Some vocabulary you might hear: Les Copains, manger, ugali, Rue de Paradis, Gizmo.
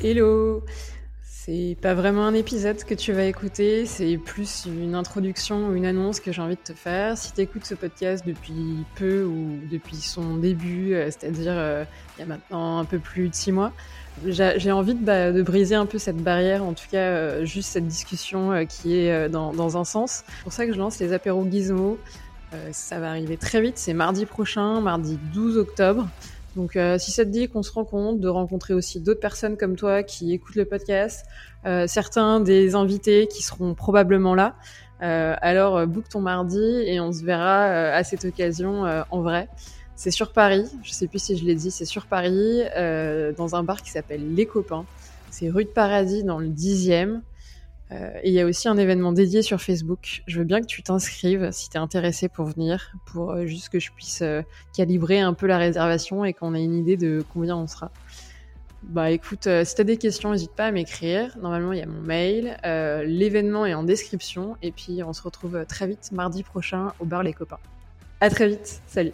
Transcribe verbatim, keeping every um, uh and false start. Hello! C'est pas vraiment un épisode que tu vas écouter, c'est plus une introduction ou une annonce que j'ai envie de te faire. Si t'écoutes ce podcast depuis peu ou depuis son début, c'est-à-dire euh, il y a maintenant un peu plus de six mois, j'ai, j'ai envie de, bah, de briser un peu cette barrière, en tout cas euh, juste cette discussion euh, qui est euh, dans, dans un sens. C'est pour ça que je lance les apéros Gizmo. Euh, ça va arriver très vite, c'est mardi prochain, mardi douze octobre. Donc euh, si ça te dit qu'on se rencontre, de rencontrer aussi d'autres personnes comme toi qui écoutent le podcast, euh, certains des invités qui seront probablement là, euh, alors book ton mardi et on se verra euh, à cette occasion euh, en vrai. C'est sur Paris, je sais plus si je l'ai dit, c'est sur Paris, euh, dans un bar qui s'appelle Les Copains. C'est rue de Paradis dans le dixième. Euh, et il y a aussi un événement dédié sur Facebook. Je veux bien que tu t'inscrives si t'es intéressé pour venir, pour euh, juste que je puisse euh, calibrer un peu la réservation et qu'on ait une idée de combien on sera. Bah écoute, euh, si t'as des questions, n'hésite pas à m'écrire. Normalement, il y a mon mail. Euh, l'événement est en description. Et puis, on se retrouve très vite mardi prochain au bar Les Copains. À très vite. Salut.